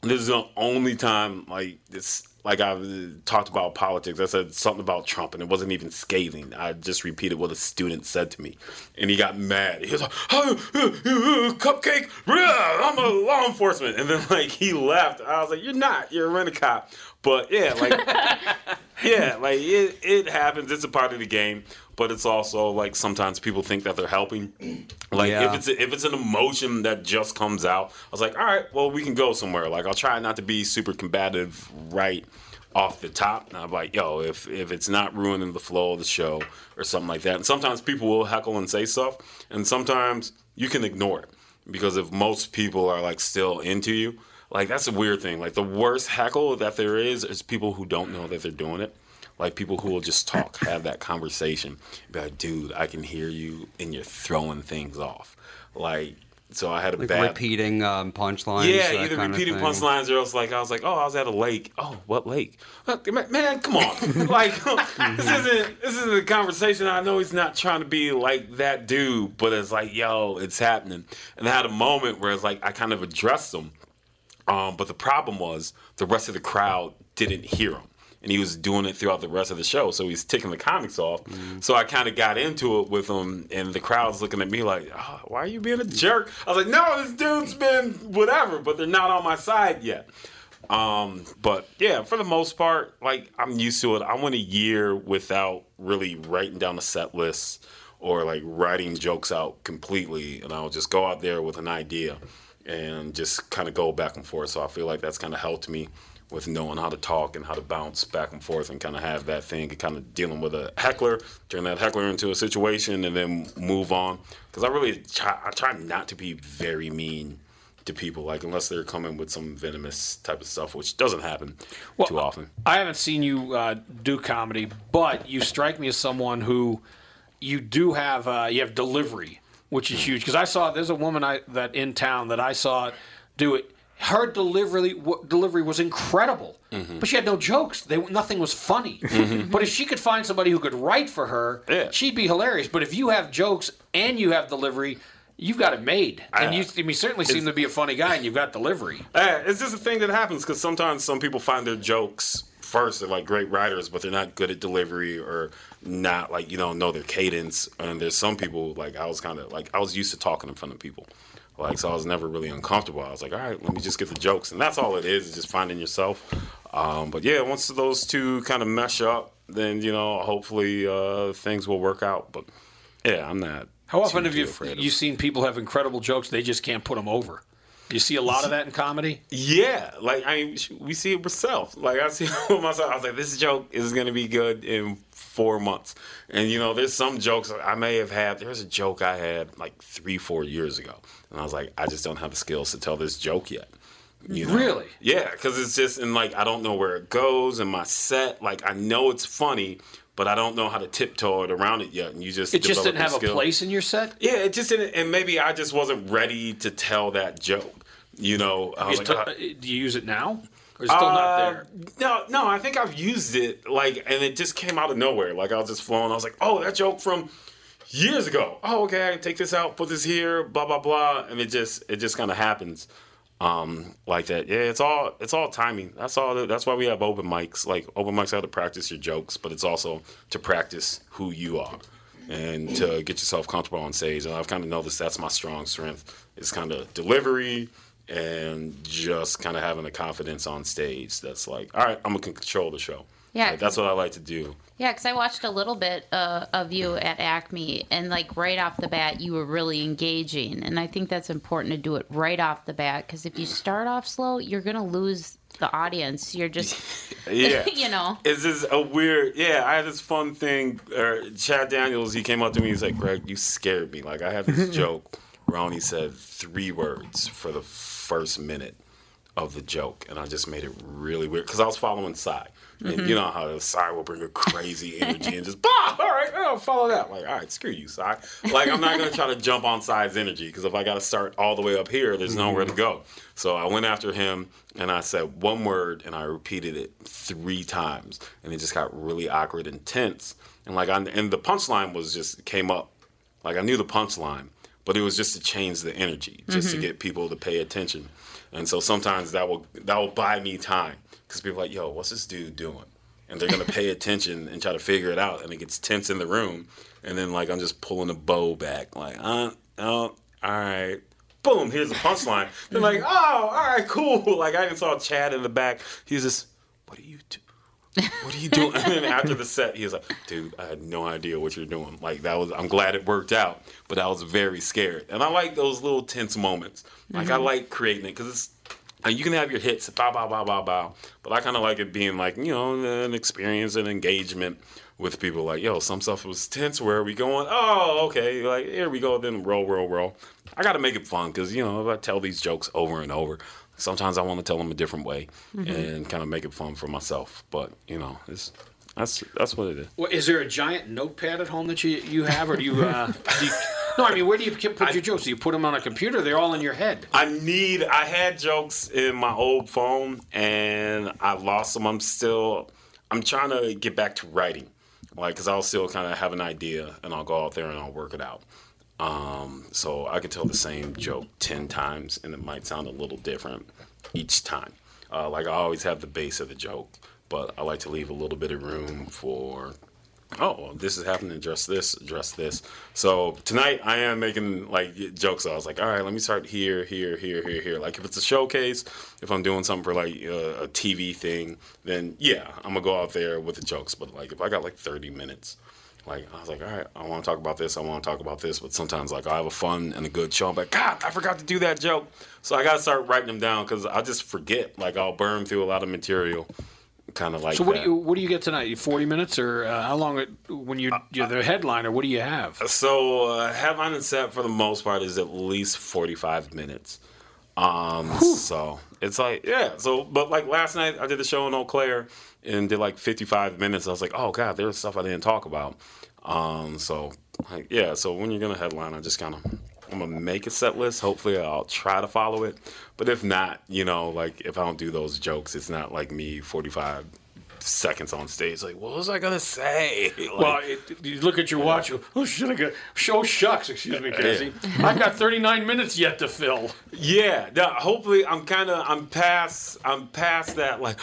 this is the only time like this Like I talked about politics. I said something about Trump, and it wasn't even scathing. I just repeated what a student said to me, and he got mad. He was like, oh, oh, oh, cupcake, I'm a law enforcement. And then, like, he left. I was like, you're not. You're a rent-a-cop. But, yeah, like, yeah, like, it, it happens. It's a part of the game. But it's also, like, sometimes people think that they're helping. Like, yeah. if it's if it's an emotion that just comes out, I was like, all right, well, we can go somewhere. Like, I'll try not to be super combative right off the top. And I'm like, yo, if, if it's not ruining the flow of the show or something like that. And sometimes people will heckle and say stuff. And sometimes you can ignore it. Because if most people are, like, still into you, like, that's a weird thing. Like, the worst heckle that there is is people who don't know that they're doing it. Like, people who will just talk, have that conversation. Be like, dude, I can hear you, and you're throwing things off. Like, so I had a like bad... repeating um, punchlines. Yeah, either repeating punchlines or else, like, I was like, oh, I was at a lake. Oh, what lake? Man, come on. Like, this isn't this isn't a conversation. I know he's not trying to be like that dude, but it's like, yo, it's happening. And I had a moment where it's like, I kind of addressed him. Um, but the problem was the rest of the crowd didn't hear him. And he was doing it throughout the rest of the show. So he's ticking the comics off. Mm. So I kind of got into it with him. And the crowd's looking at me like, oh, why are you being a jerk? I was like, no, this dude's been whatever. But they're not on my side yet. Um, but, yeah, for the most part, like, I'm used to it. I went a year without really writing down a set list or, like, writing jokes out completely. And I'll just go out there with an idea and just kind of go back and forth. So I feel like that's kind of helped me with knowing how to talk and how to bounce back and forth and kind of have that thing and kind of dealing with a heckler, turn that heckler into a situation and then move on. Because I really try, I try not to be very mean to people, like, unless they're coming with some venomous type of stuff, which doesn't happen well, too often. I haven't seen you uh, do comedy, but you strike me as someone who you do have, uh, you have delivery, which is huge. Because I saw, there's a woman I, that in town that I saw do it. Her delivery w- delivery was incredible, mm-hmm. but she had no jokes. They, nothing was funny. Mm-hmm. But if she could find somebody who could write for her, yeah. she'd be hilarious. But if you have jokes and you have delivery, you've got it made. And I, you, I mean, certainly seem to be a funny guy, and you've got delivery. Uh, it's just a thing that happens, because sometimes some people find their jokes first. They're like great writers, but they're not good at delivery or not, like, you know, know their cadence. And there's some people, like, I was kind of, like, I was used to talking in front of people. Like, so I was never really uncomfortable. I was like, all right, let me just get the jokes. And that's all it is, is just finding yourself. Um, but, yeah, once those two kind of mesh up, then, you know, hopefully uh, things will work out. But, yeah, I'm not. How often have you you seen people have incredible jokes, they just can't put them over? Do you see a lot of that in comedy? Yeah. Like, I mean, we see it ourselves. Like, I see it with myself. I was like, this joke is going to be good in four months. And, you know, there's some jokes I may have had. There's a joke I had, like, three, four years ago. And I was like, I just don't have the skills to tell this joke yet. You know? Really? Yeah, because it's just, and, like, I don't know where it goes in my set. Like, I know it's funny, but I don't know how to tiptoe it around it yet. And you just It just didn't have skill. a place in your set? Yeah, it just didn't. And maybe I just wasn't ready to tell that joke. You know, I was like, t- do you use it now? Or is it still uh, not there? No, no, I think I've used it. Like, and it just came out of nowhere. Like, I was just flowing. I was like, oh, that joke from years ago. Oh, okay, I can take this out, put this here, blah, blah, blah. And it just it just kind of happens. Um, like that. Yeah, it's all it's all timing. That's all. The, that's why we have open mics. Like, open mics are to practice your jokes, but it's also to practice who you are and to get yourself comfortable on stage. And I've kind of noticed that's my strong strength. It's kind of delivery and just kind of having the confidence on stage. That's like, all right, I'm gonna control the show. Yeah, like, that's what I like to do. Yeah, because I watched a little bit uh, of you at Acme, and, like, right off the bat, you were really engaging. And I think that's important to do it right off the bat, because if you start off slow, you're going to lose the audience. You're just, yeah. you know. It's just a weird, yeah, I had this fun thing. Or Chad Daniels, he came up to me, he's like, Greg, you scared me. Like, I had this joke where I only said three words for the first minute of the joke, and I just made it really weird, because I was following Psy. And mm-hmm. you know how the Psy will bring a crazy energy and just, bah, all right, I'll follow that. I'm like, all right, screw you, Psy. Like, I'm not going to try to jump on Psy's energy, because if I got to start all the way up here, there's nowhere to go. So I went after him, and I said one word, and I repeated it three times. And it just got really awkward and tense. And, like, I, and the punchline was just came up. Like, I knew the punchline, But it was just to change the energy, just mm-hmm. to get people to pay attention. And so sometimes that will that will buy me time, because people are like, yo, what's this dude doing? And they're going to pay attention and try to figure it out. And it gets tense in the room. And then, like, I'm just pulling a bow back. Like, uh, oh, all right. Boom, here's a punchline. They're like, oh, all right, cool. Like, I even saw Chad in the back. He was just, what are you doing? What are you doing? And then after the set, he was like, dude, I had no idea what you're doing. Like, that was, I'm glad it worked out, but I was very scared. And I like those little tense moments. Like, mm-hmm. I like creating it, because it's, like, you can have your hits, bow, bow, bow, bow, bow. But I kind of like it being like, you know, an experience and engagement with people. Like, yo, some stuff was tense. Where are we going? Oh, okay. Like, here we go. Then roll, roll, roll. I got to make it fun, because, you know, if I tell these jokes over and over, sometimes I want to tell them a different way mm-hmm. and kind of make it fun for myself. But, you know, it's, that's that's what it is. Well, is there a giant notepad at home that you, you have, or do you, uh, do you... No, I mean, where do you put your I, jokes? Do you put them on a computer? They're all in your head. I need... I had jokes in my old phone, and I lost them. I'm still... I'm trying to get back to writing, like, because I'll still kind of have an idea, and I'll go out there and I'll work it out. Um, so I could tell the same joke ten times, and it might sound a little different each time. Uh, like, I always have the base of the joke, but I like to leave a little bit of room for... oh, this is happening, address this, address this. So tonight I am making, like, jokes. I was like, all right, let me start here, here, here, here, here. Like, if it's a showcase, if I'm doing something for, like, uh, a T V thing, then, yeah, I'm going to go out there with the jokes. But, like, if I got, like, thirty minutes, like, I was like, all right, I want to talk about this, I want to talk about this. But sometimes, like, I have a fun and a good show. I'm like, God, I forgot to do that joke. So I got to start writing them down, because I just forget. Like, I'll burn through a lot of material. Kind of like so what that. do you what do you get tonight? forty minutes, or uh, how long it, when you, you're the headliner? What do you have? So uh, headline and set for the most part is at least forty-five minutes. Um, so it's like yeah. So but like last night I did the show in Eau Claire and did like fifty-five minutes. I was like, oh God, there's stuff I didn't talk about. Um, so like, yeah. So when you're gonna headline, I just kind of I'm gonna make a set list. Hopefully I'll try to follow it. But if not, you know, like if I don't do those jokes, it's not like me forty-five seconds on stage. Like, what was I gonna say? Like, well, it, you look at your watch. You go, oh shit! I got show shucks. Excuse me, Casey. Yeah. I've got thirty-nine minutes yet to fill. Yeah. Now, hopefully, I'm kind of I'm past I'm past that. Like,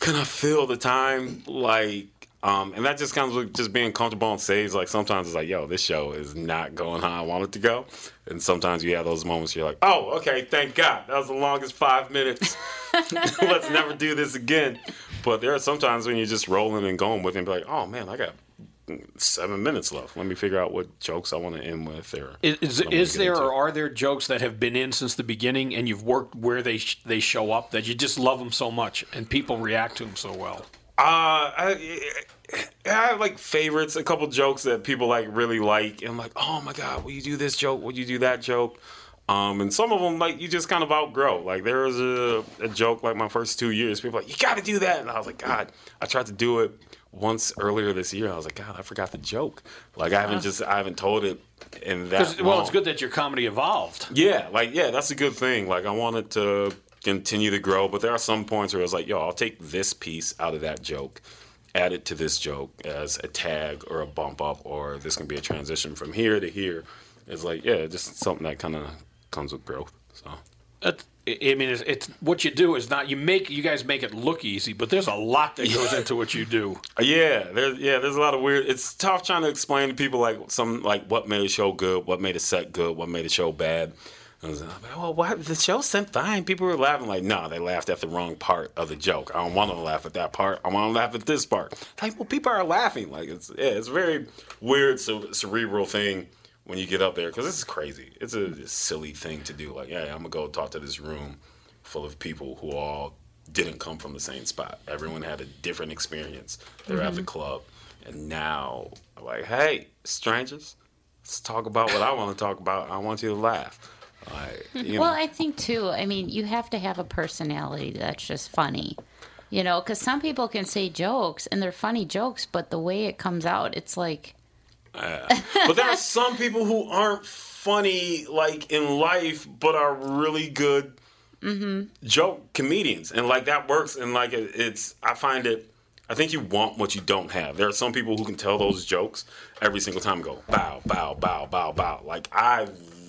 can I fill the time? Like. Um, and that just comes with just being comfortable on stage. Like, sometimes it's like, yo, this show is not going how I want it to go. And sometimes you have those moments you're like, oh, okay, thank God. That was the longest five minutes. Let's never do this again. But there are sometimes when you're just rolling and going with it and be like, oh, man, I got seven minutes left. Let me figure out what jokes I want to end with. Or is is there into. or are there jokes that have been in since the beginning and you've worked where they sh- they show up that you just love them so much and people react to them so well? Uh, I, I have like favorites, a couple jokes that people like really like, and I'm like, oh my God, will you do this joke? Will you do that joke? Um, and some of them like you just kind of outgrow. Like there was a, a joke like my first two years, people were like, you got to do that, and I was like, God, I tried to do it once earlier this year. I was like, God, I forgot the joke. Like I haven't just I haven't told it in that. Well, long. It's good that your comedy evolved. Yeah, like yeah, that's a good thing. Like I wanted to. Continue to grow, but there are some points where I was like, yo, I'll take this piece out of that joke, add it to this joke as a tag or a bump up, or this can be a transition from here to here. It's like, yeah, just something that kind of comes with growth. So, That's, I mean, it's, it's what you do is not you make you guys make it look easy, but there's a lot that goes into what you do. Yeah, there's yeah, there's a lot of weird. It's tough trying to explain to people like some like what made a show good, what made a set good, what made a show bad. I was like, well, what? The show seemed fine. People were laughing. Like, no, nah, they laughed at the wrong part of the joke. I don't want to laugh at that part. I want to laugh at this part. Like, well, people are laughing. Like, it's yeah, it's a very weird, so, cerebral thing when you get up there because it's crazy. It's a, a silly thing to do. Like, yeah, hey, I'm gonna go talk to this room full of people who all didn't come from the same spot. Everyone had a different experience. They're mm-hmm. at the club, and now I'm like, hey, strangers, let's talk about what I want to talk about. I want you to laugh. Like, well, know. I think, too, I mean, you have to have a personality that's just funny, you know, because some people can say jokes and they're funny jokes, but the way it comes out, it's like. Uh, but there are some people who aren't funny, like, in life, but are really good mm-hmm. joke comedians. And, like, that works. And, like, it, it's, I find it, I think you want what you don't have. There are some people who can tell those jokes every single time and go, bow, bow, bow, bow, bow. Like, I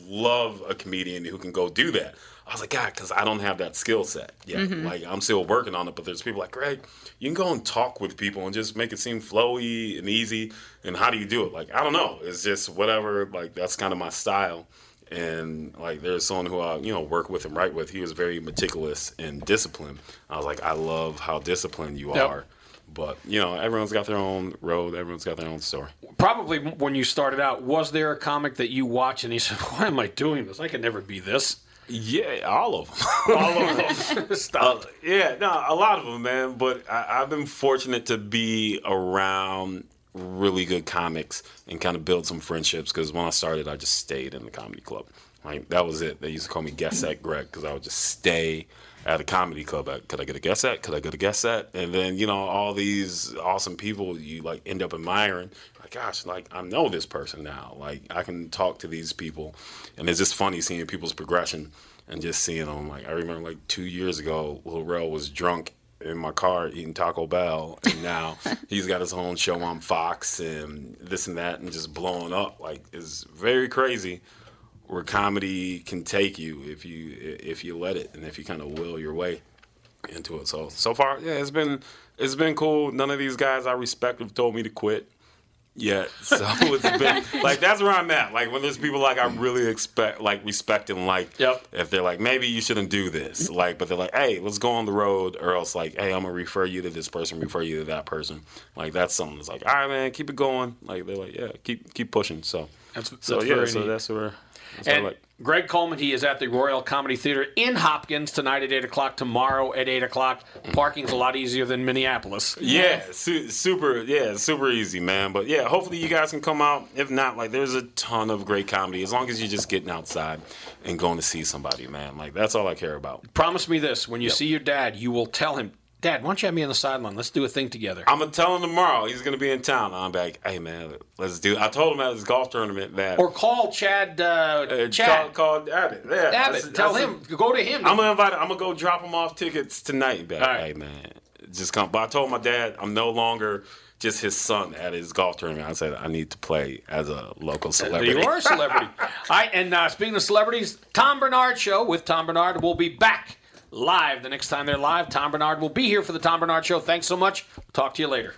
love a comedian who can go do that. I was like, God, because I don't have that skill set yet. Mm-hmm. Like, I'm still working on it, but there's people like, Greg, you can go and talk with people and just make it seem flowy and easy. And how do you do it? Like, I don't know. It's just whatever. Like, that's kind of my style. And, like, there's someone who I, you know, work with and write with. He was very meticulous and disciplined. I was like, I love how disciplined you yep. are. But, you know, everyone's got their own road. Everyone's got their own story. Probably when you started out, was there a comic that you watched and he said, why am I doing this? I can never be this. Yeah, all of them. all of them. Stop. Uh, yeah, no, a lot of them, man. But I, I've been fortunate to be around really good comics and kind of build some friendships, because when I started, I just stayed in the comedy club. Like, that was it. They used to call me Guest At Greg, because I would just stay at a comedy club. I, could I get a guest at? Could I get a guest at? And then, you know, all these awesome people you, like, end up admiring. Like, gosh, like, I know this person now. Like, I can talk to these people. And it's just funny seeing people's progression and just seeing them. Like, I remember, like, two years ago, Lil Rel was drunk in my car eating Taco Bell, and now he's got his own show on Fox and this and that and just blowing up. Like, it's very crazy where comedy can take you if you if you let it and if you kind of will your way into it. So so far, yeah, it's been it's been cool. None of these guys I respect have told me to quit yet. So it's been like, that's where I'm at. Like, when there's people like I really expect like respect and like yep. if they're like, maybe you shouldn't do this. Like, but they're like, hey, let's go on the road, or else like, hey, I'm gonna refer you to this person, refer you to that person. Like, that's something that's like, all right, man, keep it going. Like, they're like, yeah, keep keep pushing. So that's, that's so yeah, so neat. That's where. That's and like. Greg Coleman, he is at the Royal Comedy Theater in Hopkins tonight at eight o'clock, tomorrow at eight o'clock. Parking's a lot easier than Minneapolis. Yeah, su- super, yeah, super easy, man. But, yeah, hopefully you guys can come out. If not, like, there's a ton of great comedy, as long as you're just getting outside and going to see somebody, man. Like, that's all I care about. Promise me this. When you yep. see your dad, you will tell him, Dad, why don't you have me on the sideline? Let's do a thing together. I'm going to tell him tomorrow. He's going to be in town. I'm like, hey, man, let's do it. I told him at his golf tournament that. Or call Chad. Uh, uh, Chad. Call, call Abbott. Yeah, Abbott. Tell him. A, go to him. I'm going to invite him. I'm going to go drop him off tickets tonight. Like, all right. Hey, man, just come. But I told my dad I'm no longer just his son at his golf tournament. I said, I need to play as a local celebrity. You are a celebrity. All right, and uh, speaking of celebrities, Tom Bernard Show with Tom Bernard will be back live the next time they're live. Tom Bernard will be here for the Tom Bernard Show. Thanks so much. We'll talk to you later.